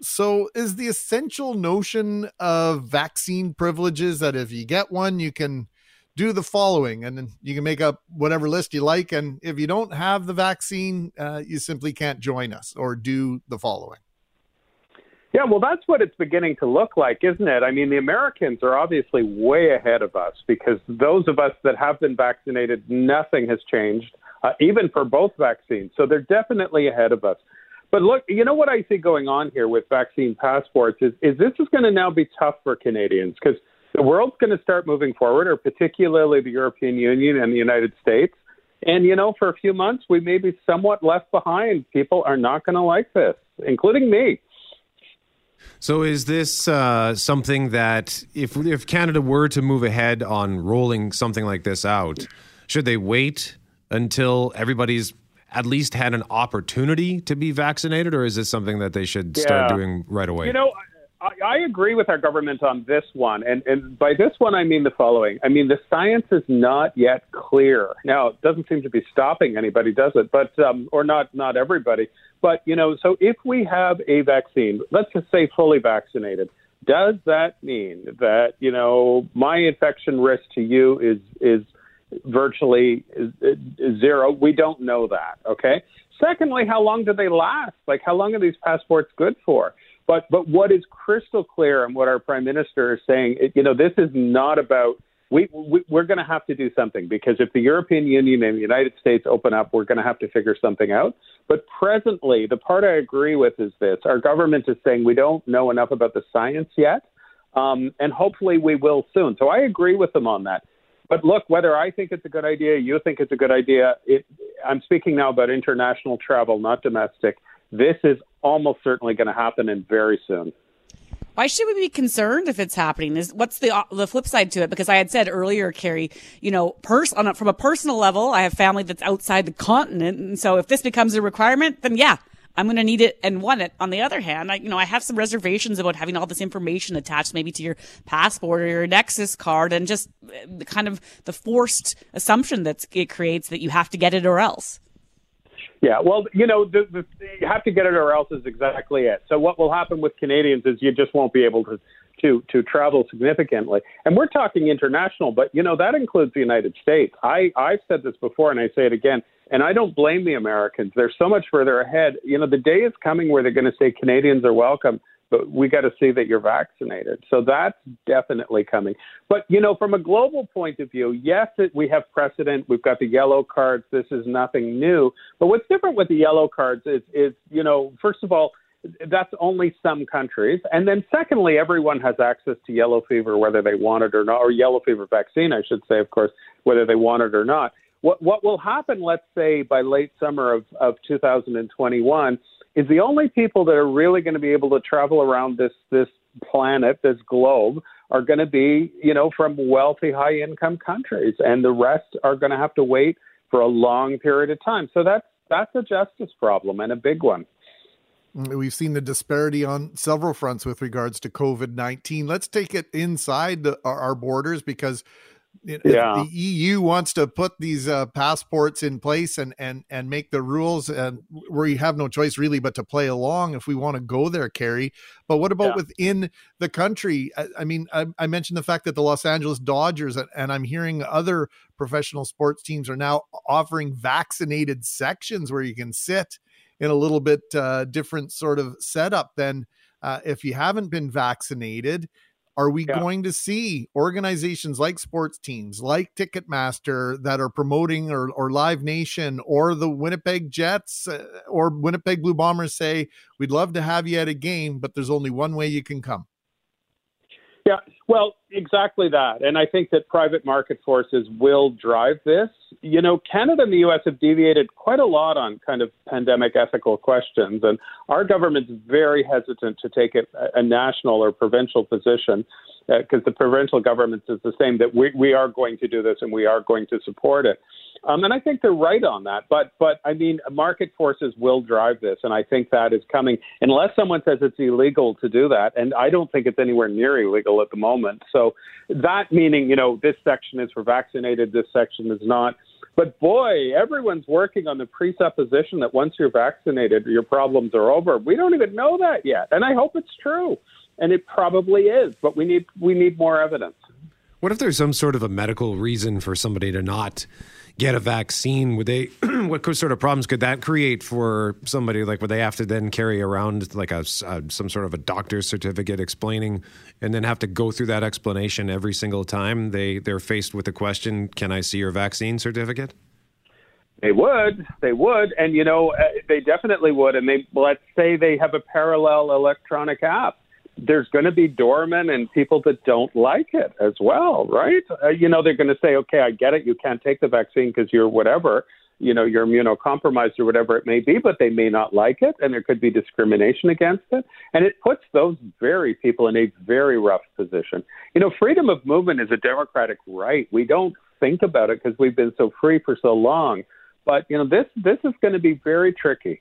So is the essential notion of vaccine privileges that if you get one, you can do the following and then you can make up whatever list you like. And if you don't have the vaccine, you simply can't join us or do the following? Yeah, well, that's what it's beginning to look like, isn't it? I mean, the Americans are obviously way ahead of us because those of us that have been vaccinated, nothing has changed, even for both vaccines. So they're definitely ahead of us. But look, you know what I see going on here with vaccine passports is this is going to now be tough for Canadians because the world's going to start moving forward, or particularly the European Union and the United States. And, you know, for a few months, we may be somewhat left behind. People are not going to like this, including me. So is this something that if Canada were to move ahead on rolling something like this out, should they wait until everybody's at least had an opportunity to be vaccinated, or is this something that they should start doing right away? You know, I agree with our government on this one. And by this one, I mean the following. I mean, the science is not yet clear. Now, it doesn't seem to be stopping anybody, does it? But or not everybody. But, you know, so if we have a vaccine, let's just say fully vaccinated, does that mean that, you know, my infection risk to you is virtually zero? We don't know that. Okay. Secondly, how long do they last? Like, how long are these passports good for? But what is crystal clear and what our prime minister is saying, you know, this is not about we're going to have to do something, because if the European Union and the United States open up, we're going to have to figure something out. But presently, the part I agree with is this. Our government is saying we don't know enough about the science yet, and hopefully we will soon. So I agree with them on that. But look, whether I think it's a good idea, you think it's a good idea, I'm speaking now about international travel, not domestic. This is almost certainly going to happen, and very soon. Why should we be concerned if it's happening? What's the flip side to it? Because I had said earlier, Kerry, you know, from a personal level, I have family that's outside the continent. And so if this becomes a requirement, then yeah, I'm going to need it and want it. On the other hand, I have some reservations about having all this information attached maybe to your passport or your Nexus card, and just kind of the forced assumption that it creates that you have to get it or else. Yeah, well, you know, the have to get it or else is exactly it. So what will happen with Canadians is you just won't be able to travel significantly. And we're talking international, but, you know, that includes the United States. I've said this before and I say it again, and I don't blame the Americans. They're so much further ahead. You know, the day is coming where they're going to say Canadians are welcome, but we got to see that you're vaccinated. So that's definitely coming. But, you know, from a global point of view, yes, we have precedent. We've got the yellow cards. This is nothing new. But what's different with the yellow cards is, you know, first of all, that's only some countries. And then secondly, everyone has access to yellow fever, whether they want it or not, or yellow fever vaccine, I should say, of course, whether they want it or not. What will happen, let's say, by late summer of 2021 is the only people that are really going to be able to travel around this planet, this globe, are going to be, you know, from wealthy, high-income countries, and the rest are going to have to wait for a long period of time. So that's a justice problem, and a big one. We've seen the disparity on several fronts with regards to COVID-19. Let's take it inside our borders, because the EU wants to put these passports in place and make the rules, and we have no choice really but to play along if we want to go there, Kerry. But what about within the country? I mean, I mentioned the fact that the Los Angeles Dodgers, and I'm hearing other professional sports teams, are now offering vaccinated sections where you can sit in a little bit different sort of setup than if you haven't been vaccinated. Are we going to see organizations like sports teams, like Ticketmaster that are promoting, or Live Nation or the Winnipeg Jets or Winnipeg Blue Bombers say, we'd love to have you at a game, but there's only one way you can come? Yeah, well, exactly that. And I think that private market forces will drive this. You know, Canada and the U.S. have deviated quite a lot on kind of pandemic ethical questions, and our government's very hesitant to take a national or provincial position because the provincial government is the same, that we are going to do this and we are going to support it. And I think they're right on that. But I mean, market forces will drive this, and I think that is coming, unless someone says it's illegal to do that. And I don't think it's anywhere near illegal at the moment. So that meaning, you know, this section is for vaccinated, this section is not. But boy, everyone's working on the presupposition that once you're vaccinated, your problems are over. We don't even know that yet. And I hope it's true. And it probably is. But we need more evidence. What if there's some sort of a medical reason for somebody to not get a vaccine? Would they? What sort of problems could that create for somebody? Like, would they have to then carry around like some sort of a doctor's certificate explaining, and then have to go through that explanation every single time they're faced with the question, "Can I see your vaccine certificate?" They would, and you know, they definitely would. And let's say they have a parallel electronic app. There's going to be doormen and people that don't like it as well, right? You know, they're going to say, okay, I get it. You can't take the vaccine because you're whatever, you know, you're immunocompromised or whatever it may be, but they may not like it. And there could be discrimination against it. And it puts those very people in a very rough position. You know, freedom of movement is a democratic right. We don't think about it because we've been so free for so long. But, you know, this is going to be very tricky.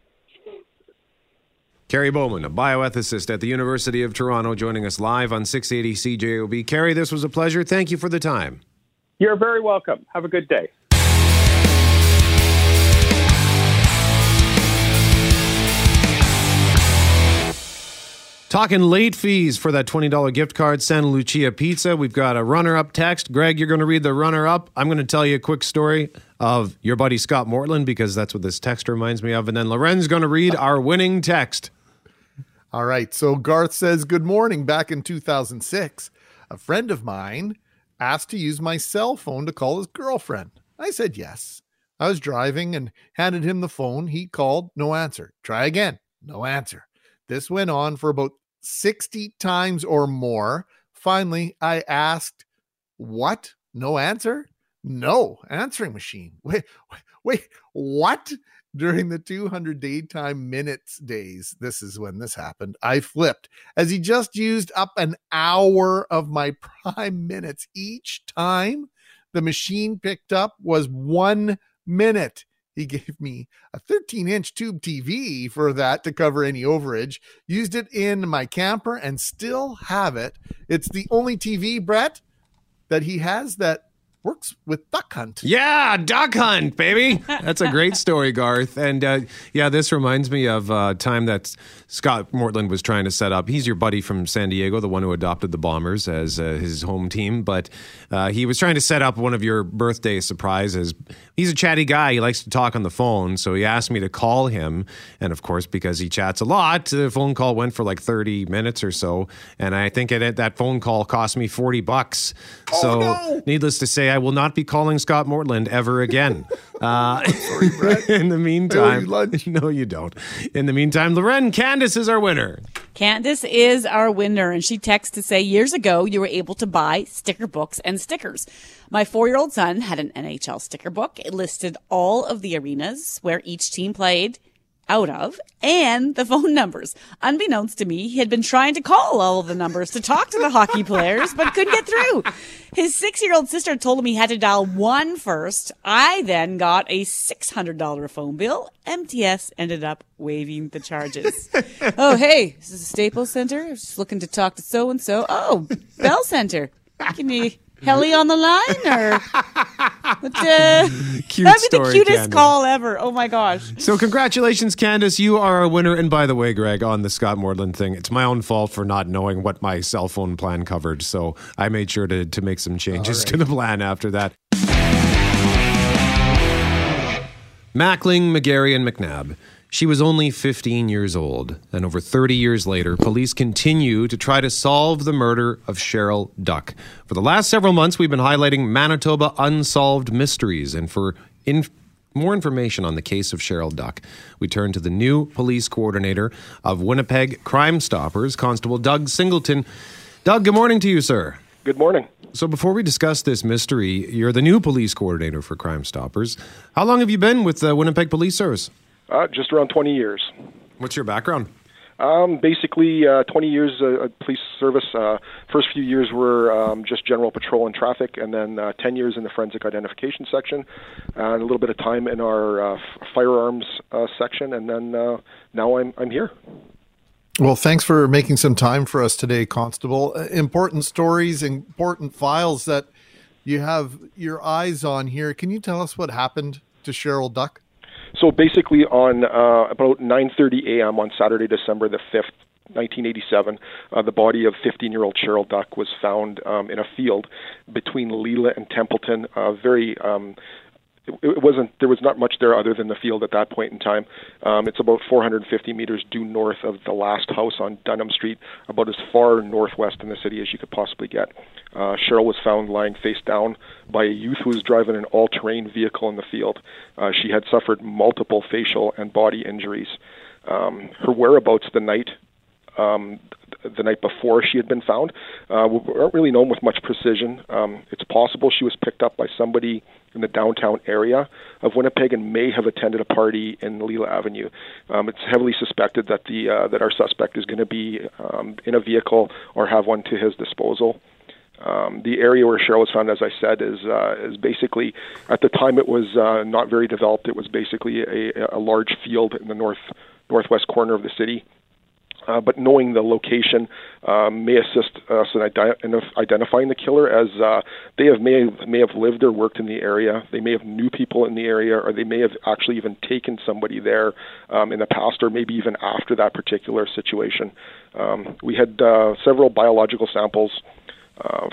Kerry Bowman, a bioethicist at the University of Toronto, joining us live on 680 CJOB. Kerry, this was a pleasure. Thank you for the time. You're very welcome. Have a good day. Talking late fees for that $20 gift card, Santa Lucia Pizza. We've got a runner-up text. Greg, you're going to read the runner-up. I'm going to tell you a quick story of your buddy Scott Mortland, because that's what this text reminds me of. And then Loren's going to read our winning text. All right. So Garth says, good morning. Back in 2006, a friend of mine asked to use my cell phone to call his girlfriend. I said yes. I was driving and handed him the phone. He called. No answer. Try again. No answer. This went on for about 60 times or more. Finally, I asked, what? No answer? No answering machine. Wait, what? During the 200 daytime minutes days, this is when this happened, I flipped, as he just used up an hour of my prime minutes. Each time the machine picked up was 1 minute. He gave me a 13-inch tube TV for that to cover any overage. Used it in my camper and still have it. It's the only TV, Brett, that he has that works with Duck Hunt. Yeah, Duck Hunt, baby. That's a great story, Garth. And yeah, this reminds me of a time that Scott Mortland was trying to set up. He's your buddy from San Diego, the one who adopted the Bombers as his home team. But he was trying to set up one of your birthday surprises. He's a chatty guy. He likes to talk on the phone. So he asked me to call him. And of course, because he chats a lot, the phone call went for like 30 minutes or so. And I think that phone call cost me $40. Oh, so no. Needless to say, I will not be calling Scott Mortland ever again. Sorry, Brett. In the meantime, no, you don't. In the meantime, Loren, Candace is our winner. Candace is our winner, and she texts to say, years ago, you were able to buy sticker books and stickers. My 4-year-old son had an NHL sticker book. It listed all of the arenas where each team played out of and the phone numbers. Unbeknownst to me, he had been trying to call all of the numbers to talk to the hockey players, but couldn't get through. His 6-year-old sister told him he had to dial one first. I then got a $600 phone bill. MTS ended up waiving the charges. Oh, hey, this is a Staples Center. I was just looking to talk to so-and-so. Oh, Bell Center. Can you... Helly on the line, or but, that'd be the cutest Candace call ever. Oh my gosh! So congratulations, Candace, you are a winner. And by the way, Greg, on the Scott Mortland thing, it's my own fault for not knowing what my cell phone plan covered. So I made sure to make some changes to the plan after that. Mackling, McGarry, and McNabb She was only 15 years old, and over 30 years later, police continue to try to solve the murder of Cheryl Duck. For the last several months, we've been highlighting Manitoba unsolved mysteries, and for more information on the case of Cheryl Duck, we turn to the new police coordinator of Winnipeg Crime Stoppers, Constable Doug Singleton. Doug, good morning to you, sir. Good morning. So before we discuss this mystery, you're the new police coordinator for Crime Stoppers. How long have you been with the Winnipeg Police Service? Just around 20 years. What's your background? Basically, 20 years police service. First few years were just general patrol and traffic, and then 10 years in the forensic identification section, and a little bit of time in our firearms section, and then now I'm here. Well, thanks for making some time for us today, Constable. Important stories, important files that you have your eyes on here. Can you tell us what happened to Cheryl Duck? So basically on about 9:30 a.m. on Saturday, December the 5th, 1987, the body of 15-year-old Cheryl Duck was found in a field between Leela and Templeton. There was not much there other than the field at that point in time. It's about 450 meters due north of the last house on Dunham Street, about as far northwest in the city as you could possibly get. Cheryl was found lying face down by a youth who was driving an all-terrain vehicle in the field. She had suffered multiple facial and body injuries. Her whereabouts the night before she had been found weren't really known with much precision. It's possible she was picked up by somebody in the downtown area of Winnipeg and may have attended a party in Leela Avenue. It's heavily suspected that that our suspect is going to be in a vehicle or have one to his disposal. The area where Cheryl was found, as I said, is basically, at the time it was not very developed. It was basically a large field in the northwest corner of the city. But knowing the location may assist us in identifying the killer, as they may have lived or worked in the area. They may have knew people in the area, or they may have actually even taken somebody there in the past, or maybe even after that particular situation. We had several biological samples.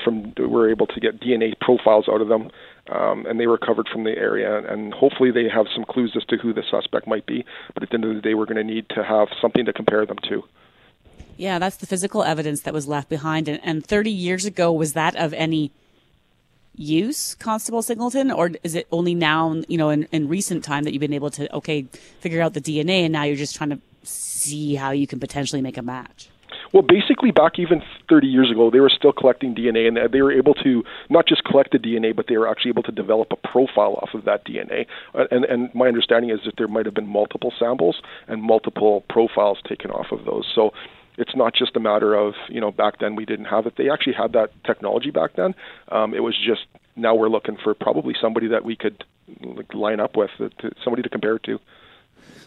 We were able to get DNA profiles out of them, and they were recovered from the area. And hopefully they have some clues as to who the suspect might be. But at the end of the day, we're going to need to have something to compare them to. Yeah, that's the physical evidence that was left behind. And 30 years ago, was that of any use, Constable Singleton? Or is it only now, in recent time that you've been able to, figure out the DNA, and now you're just trying to see how you can potentially make a match? Well, basically, back even 30 years ago, they were still collecting DNA, and they were able to not just collect the DNA, but they were actually able to develop a profile off of that DNA. And my understanding is that there might have been multiple samples and multiple profiles taken off of those. So it's not just a matter of, back then we didn't have it. They actually had that technology back then. It was just now we're looking for probably somebody that we could line up with, somebody to compare it to.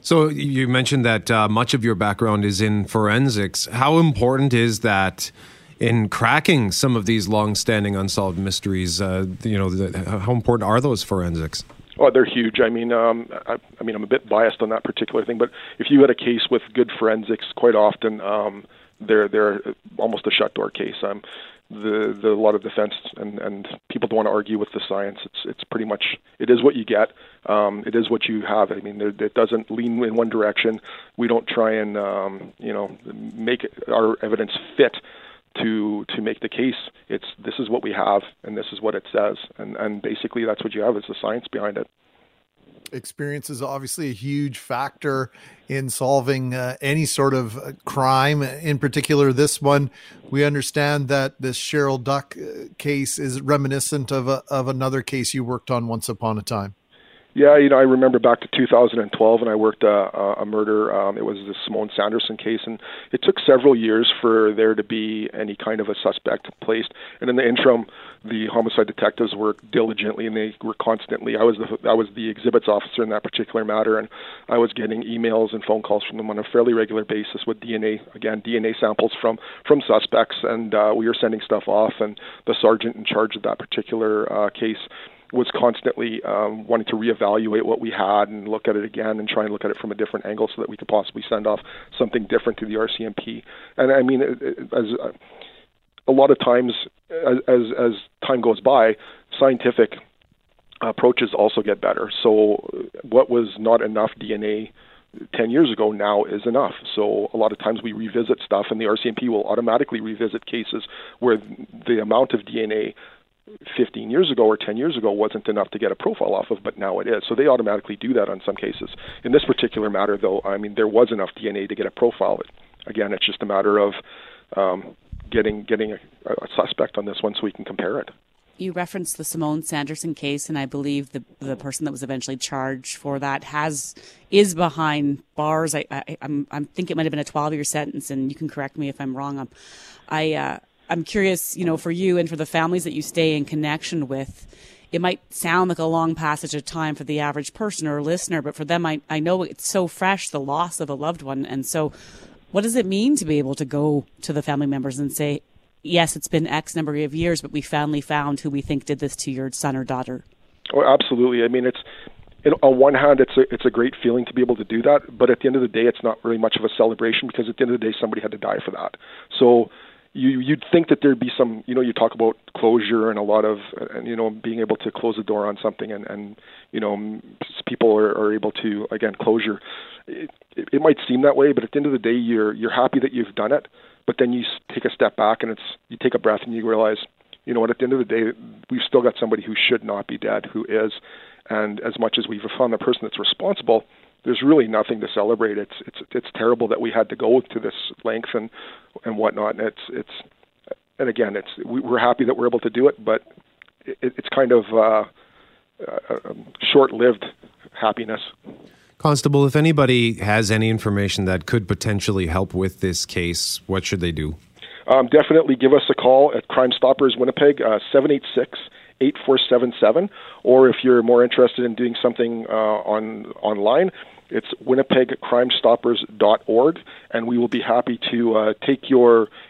So you mentioned that much of your background is in forensics. How important is that in cracking some of these long-standing unsolved mysteries? How important are those forensics? Oh, they're huge. I mean, I'm a bit biased on that particular thing, but if you had a case with good forensics, quite often they're almost a shut door case. The a lot of defense and people don't want to argue with the science. It's pretty much, it is what you get. It is what you have. I mean, it doesn't lean in one direction. We don't try and make our evidence fit to make the case. It's this is what we have and this is what it says, and basically that's what you have. It's the science behind it. Experience is obviously a huge factor in solving any sort of crime, in particular this one. We understand that this Cheryl Duck case is reminiscent of another case you worked on once upon a time. Yeah, I remember back to 2012, and I worked a murder. It was the Simone Sanderson case, and it took several years for there to be any kind of a suspect placed. And in the interim, the homicide detectives worked diligently, and they were constantly. I was the exhibits officer in that particular matter, and I was getting emails and phone calls from them on a fairly regular basis with DNA samples from suspects, and we were sending stuff off. And the sergeant in charge of that particular case was constantly wanting to reevaluate what we had and look at it again and try and look at it from a different angle so that we could possibly send off something different to the RCMP. And I mean, as a lot of times, as time goes by, scientific approaches also get better. So what was not enough DNA 10 years ago now is enough. So a lot of times we revisit stuff, and the RCMP will automatically revisit cases where the amount of DNA 15 years ago or 10 years ago wasn't enough to get a profile off of, but now it is. So they automatically do that on some cases. In this particular matter, though, I mean, there was enough DNA to get a profile. Again, it's just a matter of getting a suspect on this one so we can compare it. You referenced the Simone Sanderson case, and I believe the person that was eventually charged for that is behind bars. I think it might have been a 12-year sentence, and you can correct me if I'm wrong. I'm curious, you know, for you and for the families that you stay in connection with, it might sound like a long passage of time for the average person or listener, but for them, I know it's so fresh, the loss of a loved one. And so what does it mean to be able to go to the family members and say, yes, it's been X number of years, but we finally found who we think did this to your son or daughter? Oh, absolutely. I mean, on one hand, it's a great feeling to be able to do that, but at the end of the day, it's not really much of a celebration, because at the end of the day, somebody had to die for that. So you'd think that there'd be some, you know, you talk about closure and a lot of, and, you know, being able to close the door on something and you know, people are able to, again, closure. It might seem that way, but at the end of the day, you're happy that you've done it, but then you take a step back and you take a breath and you realize, you know what, at the end of the day, we've still got somebody who should not be dead, who is, and as much as we've found the person that's responsible, there's really nothing to celebrate. It's terrible that we had to go to this length and whatnot. And we're happy that we're able to do it, but it's kind of short-lived happiness. Constable, if anybody has any information that could potentially help with this case, what should they do? Definitely give us a call at Crime Stoppers Winnipeg, 786-8477, or if you're more interested in doing something online, it's winnipegcrimestoppers.org, and we will be happy to take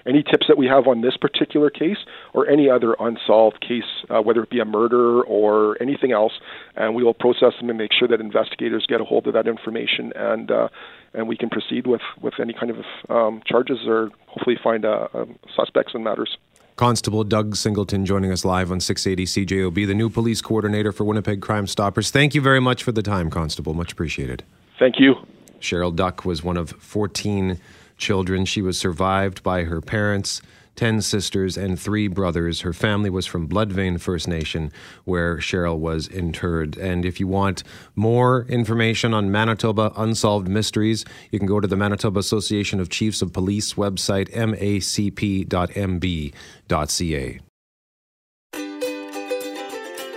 any tips that we have on this particular case or any other unsolved case, whether it be a murder or anything else, and we will process them and make sure that investigators get a hold of that information, and we can proceed with any kind of charges or hopefully find suspects in matters. Constable Doug Singleton joining us live on 680 CJOB, the new police coordinator for Winnipeg Crime Stoppers. Thank you very much for the time, Constable. Much appreciated. Thank you. Cheryl Duck was one of 14 children. She was survived by her parents, 10 sisters, and 3 brothers. Her family was from Bloodvein First Nation, where Cheryl was interred. And if you want more information on Manitoba unsolved mysteries, you can go to the Manitoba Association of Chiefs of Police website, macp.mb.ca.